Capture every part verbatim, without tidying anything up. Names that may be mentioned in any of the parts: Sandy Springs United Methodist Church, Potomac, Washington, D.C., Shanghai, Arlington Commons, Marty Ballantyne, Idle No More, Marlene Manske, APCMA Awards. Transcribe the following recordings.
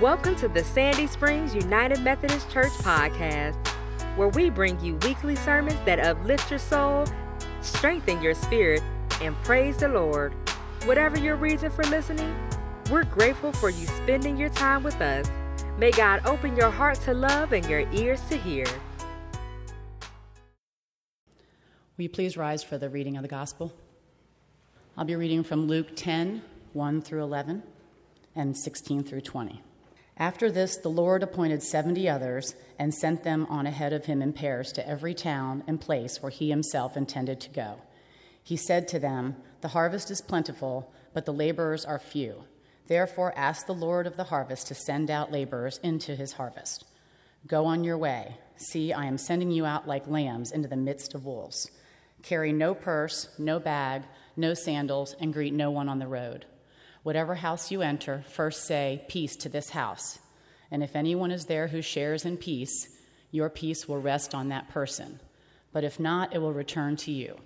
Welcome to the Sandy Springs United Methodist Church podcast, where we bring you weekly sermons that uplift your soul, strengthen your spirit, and praise the Lord. Whatever your reason for listening, we're grateful for you spending your time with us. May God open your heart to love and your ears to hear. Will you please rise for the reading of the gospel? I'll be reading from Luke ten, one through eleven, and sixteen through twenty. After this, the Lord appointed seventy others and sent them on ahead of him in pairs to every town and place where he himself intended to go. He said to them, "The harvest is plentiful, but the laborers are few. Therefore, ask the Lord of the harvest to send out laborers into his harvest. Go on your way. See, I am sending you out like lambs into the midst of wolves. Carry no purse, no bag, no sandals, and greet no one on the road. Whatever house you enter, first say, 'Peace to this house.' And if anyone is there who shares in peace, your peace will rest on that person. But if not, it will return to you.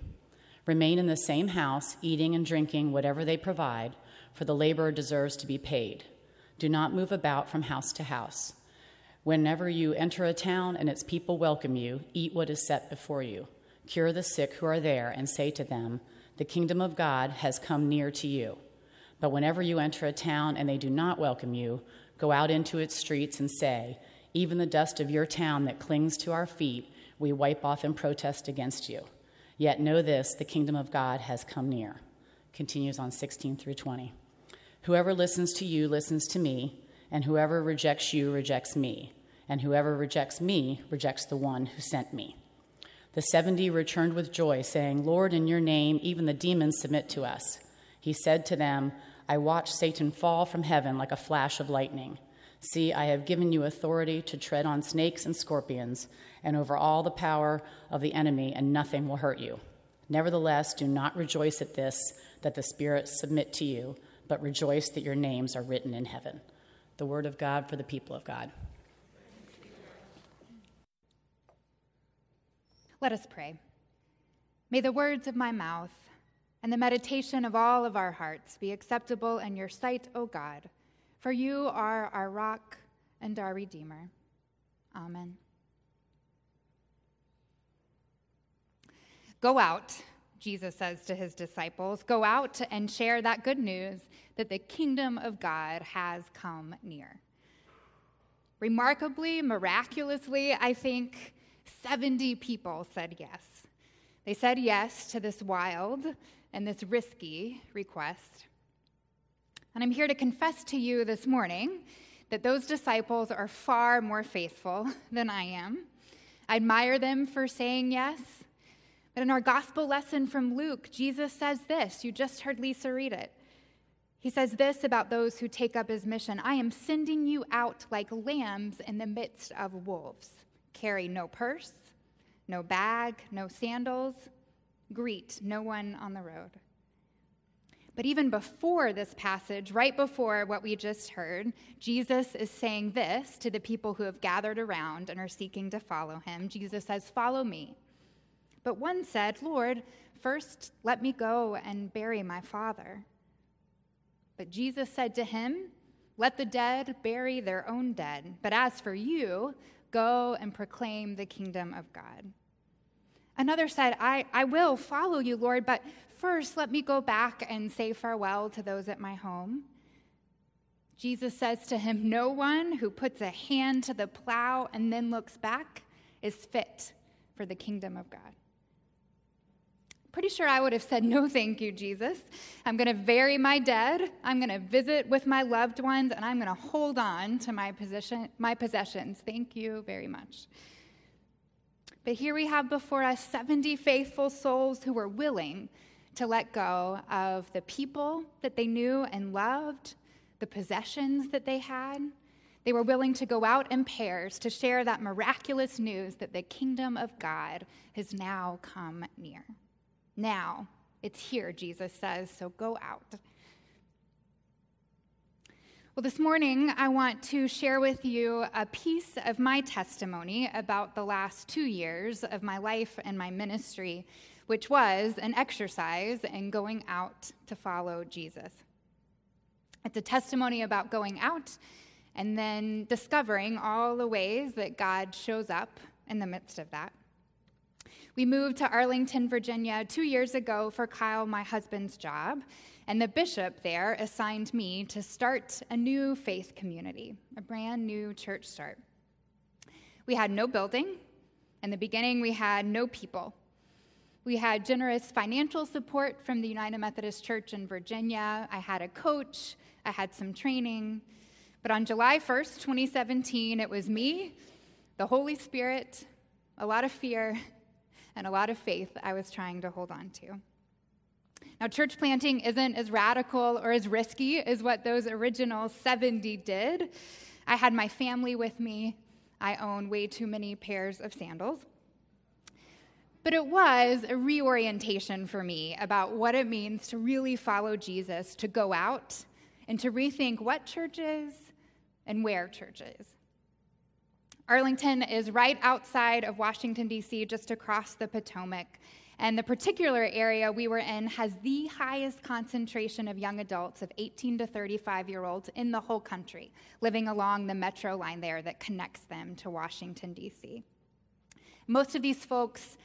Remain in the same house, eating and drinking whatever they provide, for the laborer deserves to be paid. Do not move about from house to house. Whenever you enter a town and its people welcome you, eat what is set before you. Cure the sick who are there and say to them, 'The kingdom of God has come near to you.' But whenever you enter a town and they do not welcome you, go out into its streets and say, 'Even the dust of your town that clings to our feet, we wipe off in protest against you.' Yet know this, the kingdom of God has come near." Continues on sixteen through twenty. "Whoever listens to you listens to me, and whoever rejects you rejects me, and whoever rejects me rejects the one who sent me." The seventy returned with joy, saying, "Lord, in your name, even the demons submit to us." He said to them, "I watched Satan fall from heaven like a flash of lightning. See, I have given you authority to tread on snakes and scorpions and over all the power of the enemy, and nothing will hurt you. Nevertheless, do not rejoice at this, that the spirits submit to you, but rejoice that your names are written in heaven." The word of God for the people of God. Let us pray. May the words of my mouth and the meditation of all of our hearts be acceptable in your sight, O God, for you are our rock and our Redeemer. Amen. Go out, Jesus says to his disciples, go out and share that good news that the kingdom of God has come near. Remarkably, miraculously, I think seventy people said yes. They said yes to this wild and this risky request. And I'm here to confess to you this morning that those disciples are far more faithful than I am. I admire them for saying yes. But in our gospel lesson from Luke, Jesus says this. You just heard Lisa read it. He says this about those who take up his mission: "I am sending you out like lambs in the midst of wolves. Carry no purse, no bag, no sandals. Greet no one on the road." But even before this passage, right before what we just heard, Jesus is saying this to the people who have gathered around and are seeking to follow him. Jesus says, "Follow me." But one said, "Lord, first let me go and bury my father." But Jesus said to him, "Let the dead bury their own dead. But as for you, go and proclaim the kingdom of God." Another said, I, I will follow you, Lord, but first let me go back and say farewell to those at my home." Jesus says to him, "No one who puts a hand to the plow and then looks back is fit for the kingdom of God." Pretty sure I would have said, "No, thank you, Jesus. I'm going to bury my dead, I'm going to visit with my loved ones, and I'm going to hold on to my position, my possessions. Thank you very much." But here we have before us seventy faithful souls who were willing to let go of the people that they knew and loved, the possessions that they had. They were willing to go out in pairs to share that miraculous news that the kingdom of God has now come near. Now, it's here, Jesus says, so go out. Well, this morning, I want to share with you a piece of my testimony about the last two years of my life and my ministry, which was an exercise in going out to follow Jesus. It's a testimony about going out and then discovering all the ways that God shows up in the midst of that. We moved to Arlington, Virginia two years ago for Kyle, my husband's job, and the bishop there assigned me to start a new faith community, a brand new church start. We had no building. In the beginning, we had no people. We had generous financial support from the United Methodist Church in Virginia. I had a coach. I had some training. But on July first, twenty seventeen, it was me, the Holy Spirit, a lot of fear, and a lot of faith I was trying to hold on to. Now, church planting isn't as radical or as risky as what those original seventy did. I had my family with me. I own way too many pairs of sandals. But it was a reorientation for me about what it means to really follow Jesus, to go out and to rethink what church is and where church is. Arlington is right outside of Washington, D C, just across the Potomac. And the particular area we were in has the highest concentration of young adults, of eighteen to thirty-five-year-olds, in the whole country, living along the metro line there that connects them to Washington, D C. Most of these folks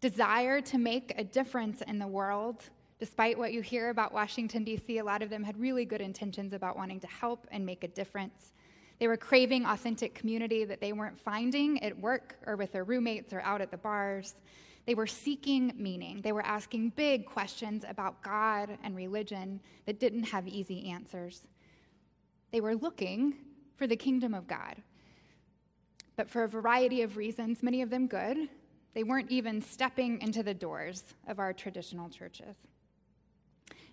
desire to make a difference in the world. Despite what you hear about Washington, D C, a lot of them had really good intentions about wanting to help and make a difference. They were craving authentic community that they weren't finding at work or with their roommates or out at the bars. They were seeking meaning. They were asking big questions about God and religion that didn't have easy answers. They were looking for the kingdom of God. But for a variety of reasons, many of them good, they weren't even stepping into the doors of our traditional churches.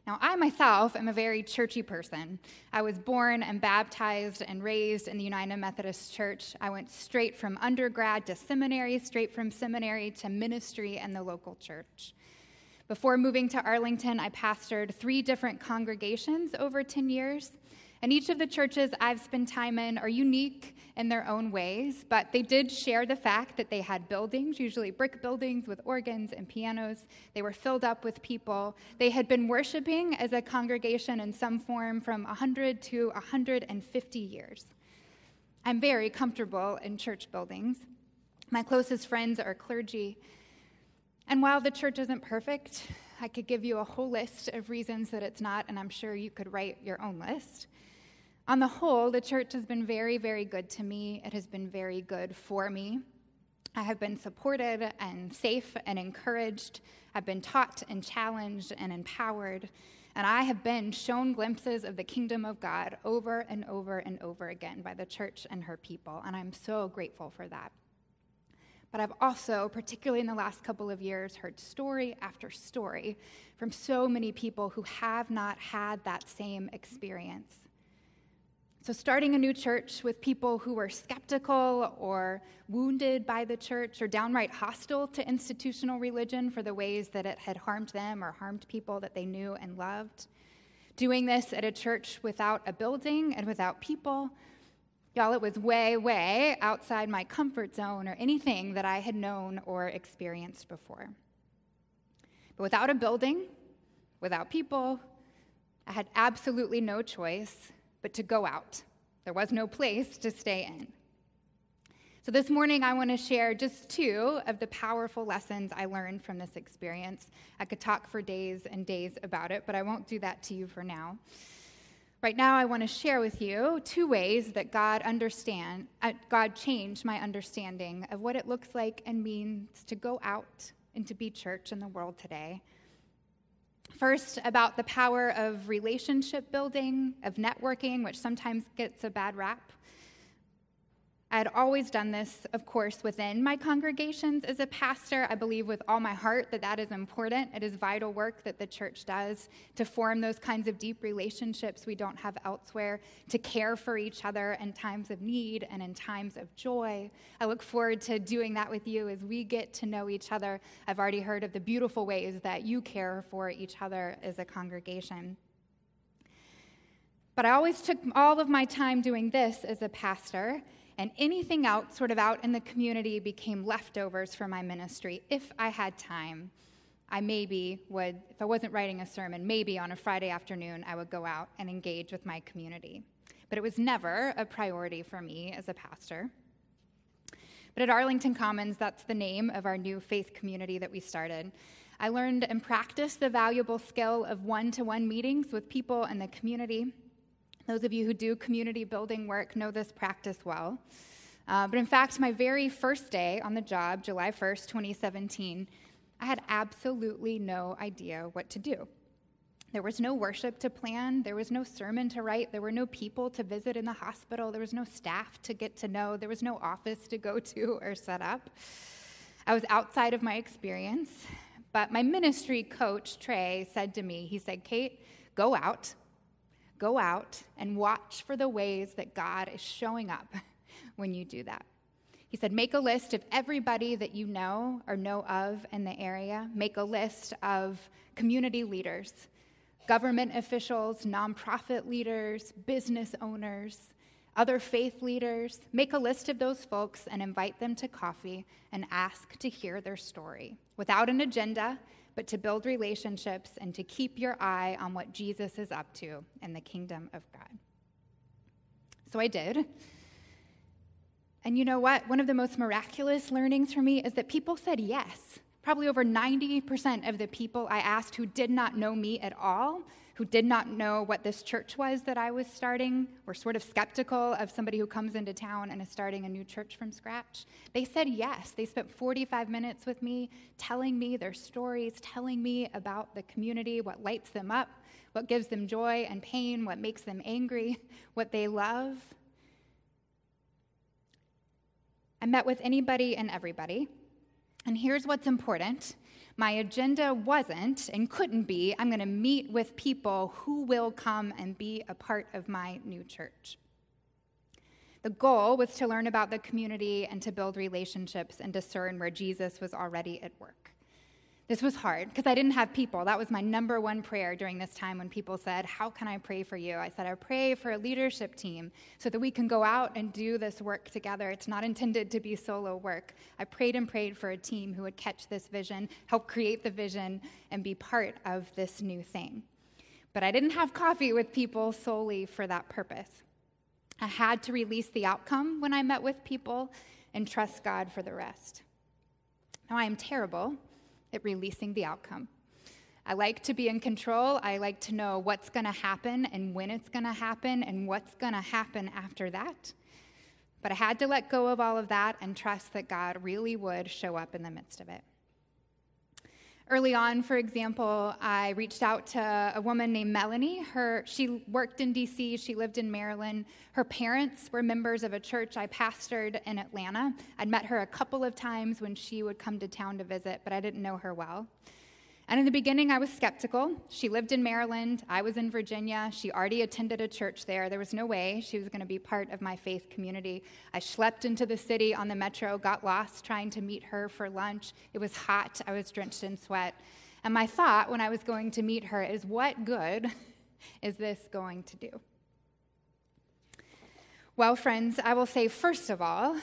Now, I myself am a very churchy person. I was born and baptized and raised in the United Methodist Church. I went straight from undergrad to seminary, straight from seminary to ministry in the local church. Before moving to Arlington, I pastored three different congregations over ten years, and each of the churches I've spent time in are unique in their own ways, but they did share the fact that they had buildings, usually brick buildings with organs and pianos. They were filled up with people. They had been worshiping as a congregation in some form from one hundred to one hundred fifty years. I'm very comfortable in church buildings. My closest friends are clergy. And while the church isn't perfect, I could give you a whole list of reasons that it's not, and I'm sure you could write your own list. On the whole, the church has been very, very good to me. It has been very good for me. I have been supported and safe and encouraged. I've been taught and challenged and empowered. And I have been shown glimpses of the kingdom of God over and over and over again by the church and her people. And I'm so grateful for that. But I've also, particularly in the last couple of years, heard story after story from so many people who have not had that same experience. So starting a new church with people who were skeptical or wounded by the church or downright hostile to institutional religion for the ways that it had harmed them or harmed people that they knew and loved. Doing this at a church without a building and without people. Y'all, it was way, way outside my comfort zone or anything that I had known or experienced before. But without a building, without people, I had absolutely no choice but to go out. There was no place to stay in. So this morning, I want to share just two of the powerful lessons I learned from this experience. I could talk for days and days about it, but I won't do that to you for now. Right now, I want to share with you two ways that God understand, uh, God changed my understanding of what it looks like and means to go out and to be church in the world today. First, about the power of relationship building, of networking, which sometimes gets a bad rap. I had always done this, of course, within my congregations as a pastor. I believe with all my heart that that is important. It is vital work that the church does to form those kinds of deep relationships we don't have elsewhere, to care for each other in times of need and in times of joy. I look forward to doing that with you as we get to know each other. I've already heard of the beautiful ways that you care for each other as a congregation. But I always took all of my time doing this as a pastor, and anything else sort of out in the community became leftovers for my ministry. If I had time, I maybe would, if I wasn't writing a sermon, maybe on a Friday afternoon, I would go out and engage with my community. but it was never a priority for me as a pastor. But at Arlington Commons, that's the name of our new faith community that we started, I learned and practiced the valuable skill of one-to-one meetings with people and the community. Those of you who do community building work know this practice well. Uh, but in fact, my very first day on the job, July first, twenty seventeen, I had absolutely no idea what to do. There was no worship to plan. There was no sermon to write. There were no people to visit in the hospital. There was no staff to get to know. There was no office to go to or set up. I was outside of my experience, but my ministry coach, Trey, said to me, he said, Kate, go out, go out and watch for the ways that God is showing up when you do that. He said, make a list of everybody that you know or know of in the area. Make a list of community leaders, government officials, nonprofit leaders, business owners, other faith leaders. Make a list of those folks and invite them to coffee and ask to hear their story without an agenda, but to build relationships and to keep your eye on what Jesus is up to in the kingdom of God. So I did. And you know what? One of the most miraculous learnings for me is that people said yes. Probably over ninety percent of the people I asked who did not know me at all, who did not know what this church was that I was starting, were sort of skeptical of somebody who comes into town and is starting a new church from scratch. They said yes. They spent forty-five minutes with me, telling me their stories, telling me about the community, what lights them up, what gives them joy and pain, what makes them angry, what they love. I met with anybody and everybody. And here's what's important. My agenda wasn't and couldn't be, I'm going to meet with people who will come and be a part of my new church. The goal was to learn about the community and to build relationships and discern where Jesus was already at work. This was hard because I didn't have people. That was my number one prayer during this time when people said, how can I pray for you? I said, I pray for a leadership team so that we can go out and do this work together. It's not intended to be solo work. I prayed and prayed for a team who would catch this vision, help create the vision, and be part of this new thing. But I didn't have coffee with people solely for that purpose. I had to release the outcome when I met with people and trust God for the rest. Now, I am terrible at releasing the outcome. I like to be in control. I like to know what's going to happen and when it's going to happen and what's going to happen after that. But I had to let go of all of that and trust that God really would show up in the midst of it. Early on, for example, I reached out to a woman named Melanie. Her, she worked in D C. She lived in Maryland. Her parents were members of a church I pastored in Atlanta. I'd met her a couple of times when she would come to town to visit, but I didn't know her well. And in the beginning, I was skeptical. She lived in Maryland. I was in Virginia. She already attended a church there. There was no way she was going to be part of my faith community. I schlepped into the city on the metro, got lost trying to meet her for lunch. It was hot. I was drenched in sweat. And my thought when I was going to meet her is, what good is this going to do? Well, friends, I will say, first of all,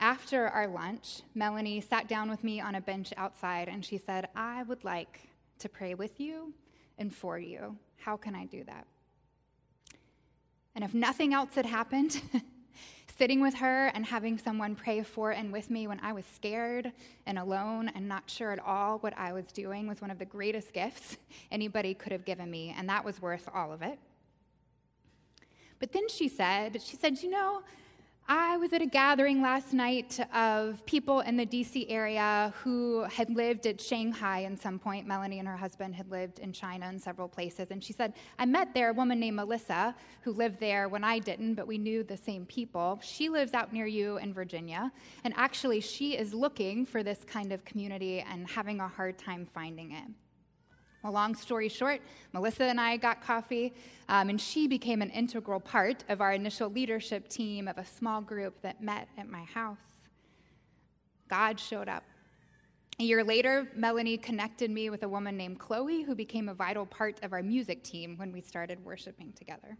after our lunch, Melanie sat down with me on a bench outside, and she said, I would like to pray with you and for you. How can I do that? And if nothing else had happened, sitting with her and having someone pray for and with me when I was scared and alone and not sure at all what I was doing was one of the greatest gifts anybody could have given me, and that was worth all of it. But then she said, she said, you know, I was at a gathering last night of people in the D C area who had lived at Shanghai at some point. Melanie and her husband had lived in China in several places. And she said, I met there a woman named Melissa who lived there when I didn't, but we knew the same people. She lives out near you in Virginia. And actually, she is looking for this kind of community and having a hard time finding it. Well, long story short, Melissa and I got coffee, um, and she became an integral part of our initial leadership team of a small group that met at my house. God showed up. A year later, Melanie connected me with a woman named Chloe, who became a vital part of our music team when we started worshiping together.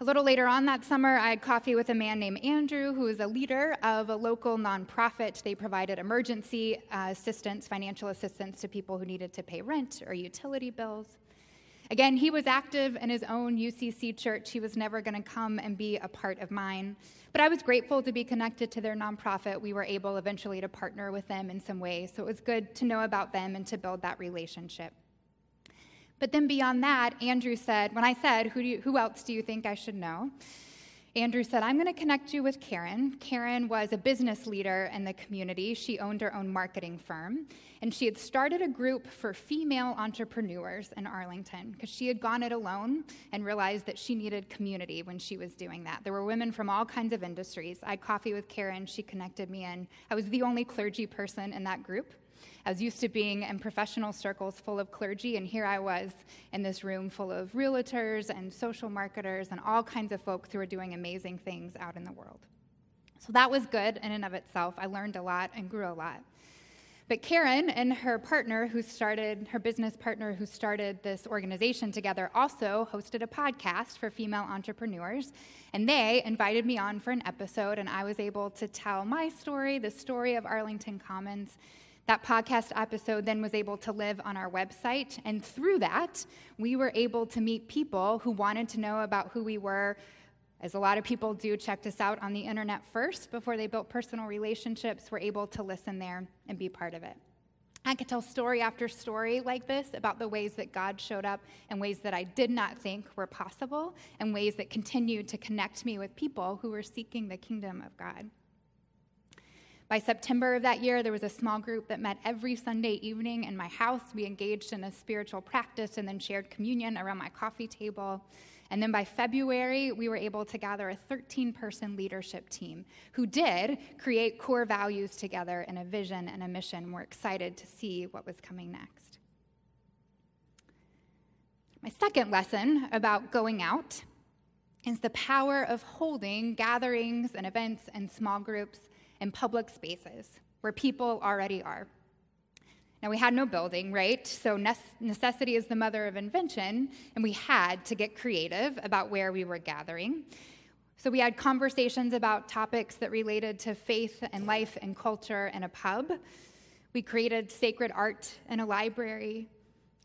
A little later on that summer, I had coffee with a man named Andrew, who is a leader of a local nonprofit. They provided emergency uh, assistance, financial assistance to people who needed to pay rent or utility bills. Again, he was active in his own U C C church. He was never going to come and be a part of mine. But I was grateful to be connected to their nonprofit. We were able eventually to partner with them in some way. So it was good to know about them and to build that relationship. But then beyond that, Andrew said, when I said, who, do you, who else do you think I should know? Andrew said, I'm going to connect you with Karen. Karen was a business leader in the community. She owned her own marketing firm, and she had started a group for female entrepreneurs in Arlington because she had gone it alone and realized that she needed community when she was doing that. There were women from all kinds of industries. I had coffee with Karen. She connected me in. I was the only clergy person in that group. I was used to being in professional circles full of clergy, and here I was in this room full of realtors and social marketers and all kinds of folks who are doing amazing things out in the world. So that was good in and of itself. I learned a lot and grew a lot. But Karen and her partner who started, her business partner who started this organization together also hosted a podcast for female entrepreneurs, and they invited me on for an episode, and I was able to tell my story, the story of Arlington Commons. That podcast episode then was able to live on our website, and through that, we were able to meet people who wanted to know about who we were. As a lot of people do, checked us out on the internet first before they built personal relationships, were able to listen there and be part of it. I could tell story after story like this about the ways that God showed up and ways that I did not think were possible and ways that continued to connect me with people who were seeking the kingdom of God. By September of that year, there was a small group that met every Sunday evening in my house. We engaged in a spiritual practice and then shared communion around my coffee table. And then by February, we were able to gather a thirteen-person leadership team who did create core values together and a vision and a mission. We're excited to see what was coming next. My second lesson about going out is the power of holding gatherings and events and small groups in public spaces where people already are. Now, we had no building, right? So necessity is the mother of invention, and we had to get creative about where we were gathering. So we had conversations about topics that related to faith and life and culture in a pub. We created sacred art in a library.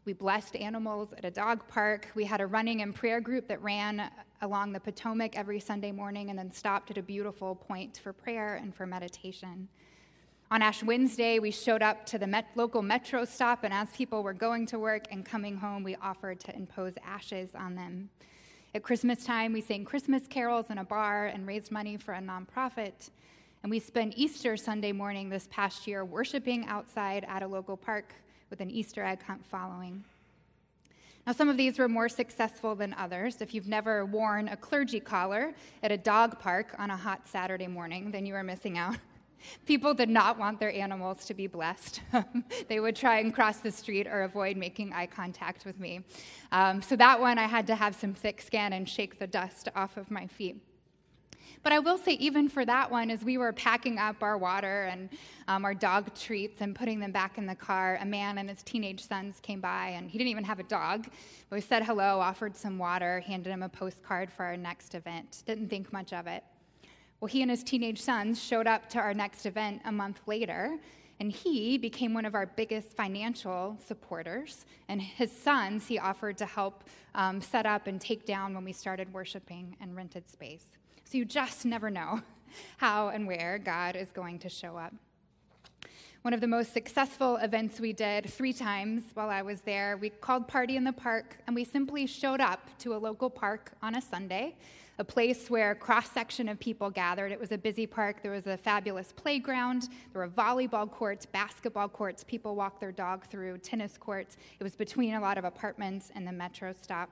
We blessed animals at a dog park. We had a running and prayer group that ran along the Potomac every Sunday morning and then stopped at a beautiful point for prayer and for meditation. On Ash Wednesday, we showed up to the met- local metro stop, and as people were going to work and coming home, we offered to impose ashes on them. At Christmas time, we sang Christmas carols in a bar and raised money for a nonprofit. And we spent Easter Sunday morning this past year worshiping outside at a local park with an Easter egg hunt following. Now, some of these were more successful than others. If you've never worn a clergy collar at a dog park on a hot Saturday morning, then you are missing out. People did not want their animals to be blessed. They would try and cross the street or avoid making eye contact with me. Um, so that one, I had to have some thick skin and shake the dust off of my feet. But I will say, even for that one, as we were packing up our water and um, our dog treats and putting them back in the car, a man and his teenage sons came by, and he didn't even have a dog, but we said hello, offered some water, handed him a postcard for our next event. Didn't think much of it. Well, he and his teenage sons showed up to our next event a month later, and he became one of our biggest financial supporters, and his sons he offered to help um, set up and take down when we started worshiping and rented space. So you just never know how and where God is going to show up. One of the most successful events we did three times while I was there, we called Party in the Park, and we simply showed up to a local park on a Sunday, a place where a cross-section of people gathered. It was a busy park. There was a fabulous playground. There were volleyball courts, basketball courts. People walked their dog through, tennis courts. It was between a lot of apartments and the metro stop.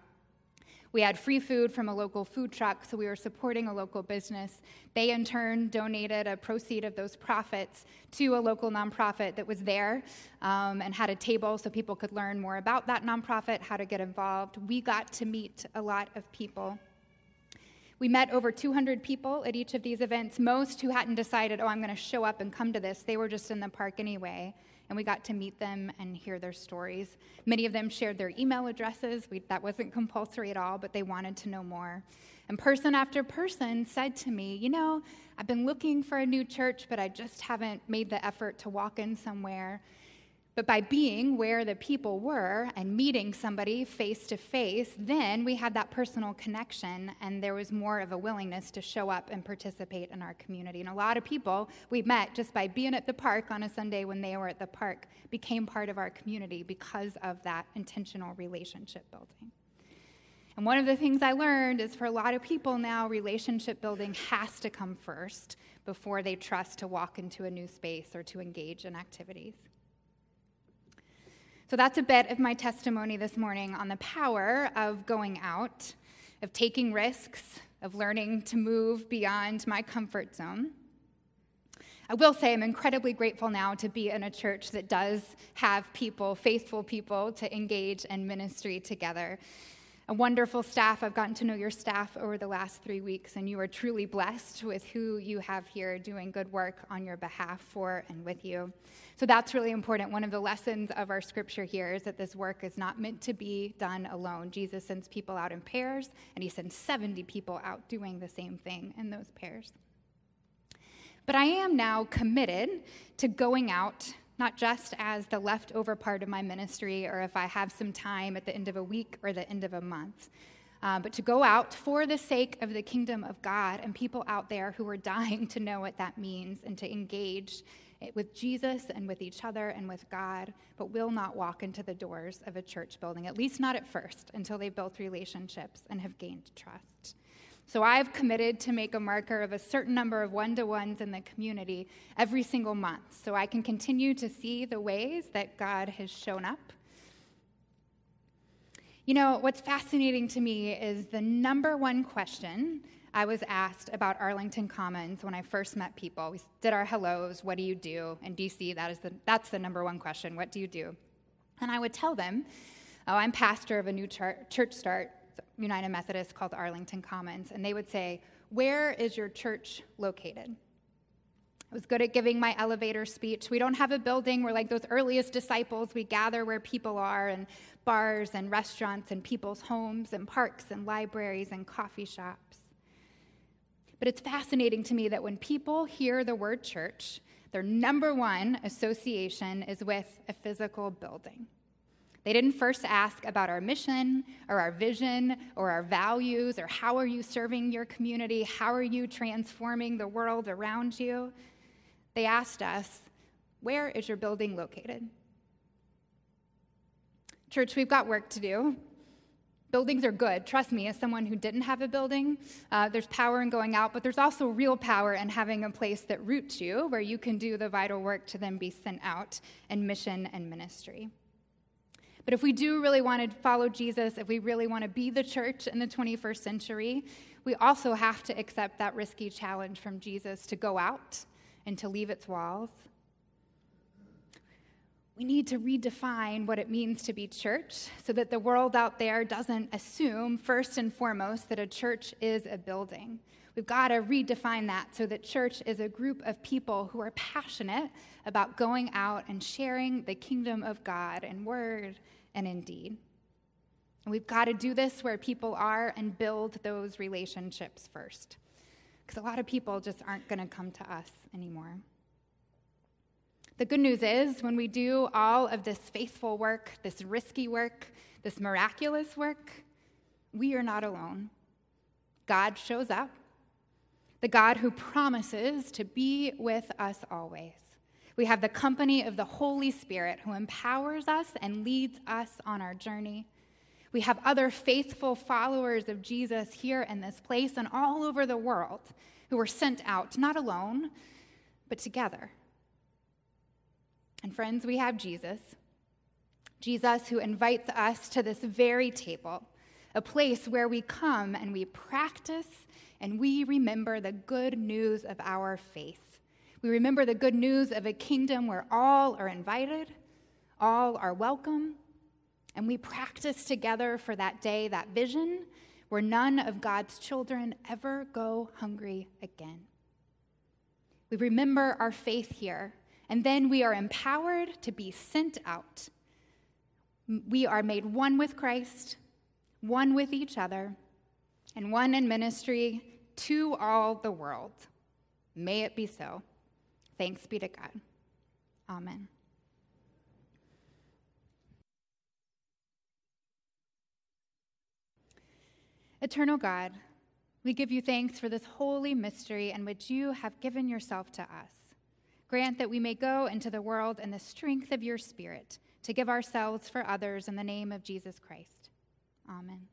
We had free food from a local food truck, so we were supporting a local business. They, in turn, donated a proceed of those profits to a local nonprofit that was there um, and had a table so people could learn more about that nonprofit, how to get involved. We got to meet a lot of people. We met over two hundred people at each of these events, most who hadn't decided, oh, I'm going to show up and come to this. They were just in the park anyway. And we got to meet them and hear their stories. Many of them shared their email addresses. We, that wasn't compulsory at all, but they wanted to know more. And person after person said to me, you know, I've been looking for a new church, but I just haven't made the effort to walk in somewhere. But by being where the people were and meeting somebody face to face, then we had that personal connection, and there was more of a willingness to show up and participate in our community. And a lot of people we met just by being at the park on a Sunday when they were at the park became part of our community because of that intentional relationship building. And one of the things I learned is for a lot of people now, relationship building has to come first before they trust to walk into a new space or to engage in activities. So that's a bit of my testimony this morning on the power of going out, of taking risks, of learning to move beyond my comfort zone. I will say I'm incredibly grateful now to be in a church that does have people, faithful people, to engage in ministry together. A wonderful staff. I've gotten to know your staff over the last three weeks, and you are truly blessed with who you have here doing good work on your behalf for and with you. So that's really important. One of the lessons of our scripture here is that this work is not meant to be done alone. Jesus sends people out in pairs, and he sends seventy people out doing the same thing in those pairs. But I am now committed to going out, not just as the leftover part of my ministry or if I have some time at the end of a week or the end of a month, uh, but to go out for the sake of the kingdom of God and people out there who are dying to know what that means and to engage with Jesus and with each other and with God, but will not walk into the doors of a church building, at least not at first, until they've built relationships and have gained trust. So I've committed to make a marker of a certain number of one-to-ones in the community every single month so I can continue to see the ways that God has shown up. You know, what's fascinating to me is the number one question I was asked about Arlington Commons when I first met people. We did our hellos, what do you do? In D C, that is the, that's the number one question, what do you do? And I would tell them, oh, I'm pastor of a new church, church start, United Methodist called Arlington Commons, and they would say, where is your church located? I was good at giving my elevator speech. We don't have a building. We're like those earliest disciples. We gather where people are, in bars and restaurants and people's homes and parks and libraries and coffee shops. But it's fascinating to me that when people hear the word church, their number one association is with a physical building. They didn't first ask about our mission or our vision or our values or how are you serving your community, how are you transforming the world around you. They asked us, where is your building located? Church, we've got work to do. Buildings are good. Trust me, as someone who didn't have a building, uh, there's power in going out, but there's also real power in having a place that roots you, where you can do the vital work to then be sent out in mission and ministry. But if we do really want to follow Jesus, if we really want to be the church in the twenty-first century, we also have to accept that risky challenge from Jesus to go out and to leave its walls. We need to redefine what it means to be church so that the world out there doesn't assume, first and foremost, that a church is a building. We've got to redefine that so that church is a group of people who are passionate about going out and sharing the kingdom of God in word and in deed. And we've got to do this where people are and build those relationships first, because a lot of people just aren't going to come to us anymore. The good news is when we do all of this faithful work, this risky work, this miraculous work, we are not alone. God shows up. The God who promises to be with us always. We have the company of the Holy Spirit who empowers us and leads us on our journey. We have other faithful followers of Jesus here in this place and all over the world who were sent out, not alone, but together. And friends, we have Jesus. Jesus who invites us to this very table, a place where we come and we practice and we remember the good news of our faith. We remember the good news of a kingdom where all are invited, all are welcome, and we practice together for that day, that vision, where none of God's children ever go hungry again. We remember our faith here, and then we are empowered to be sent out. We are made one with Christ, one with each other, and one in ministry to all the world. May it be so. Thanks be to God. Amen. Eternal God, we give you thanks for this holy mystery and which you have given yourself to us. Grant that we may go into the world in the strength of your Spirit to give ourselves for others in the name of Jesus Christ. Amen.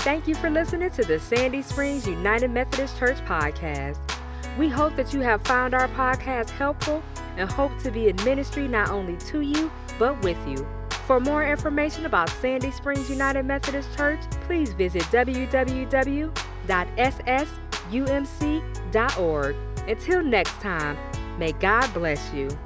Thank you for listening to the Sandy Springs United Methodist Church podcast. We hope that you have found our podcast helpful and hope to be in ministry not only to you, but with you. For more information about Sandy Springs United Methodist Church, please visit w w w dot s s u m c dot org. Until next time, may God bless you.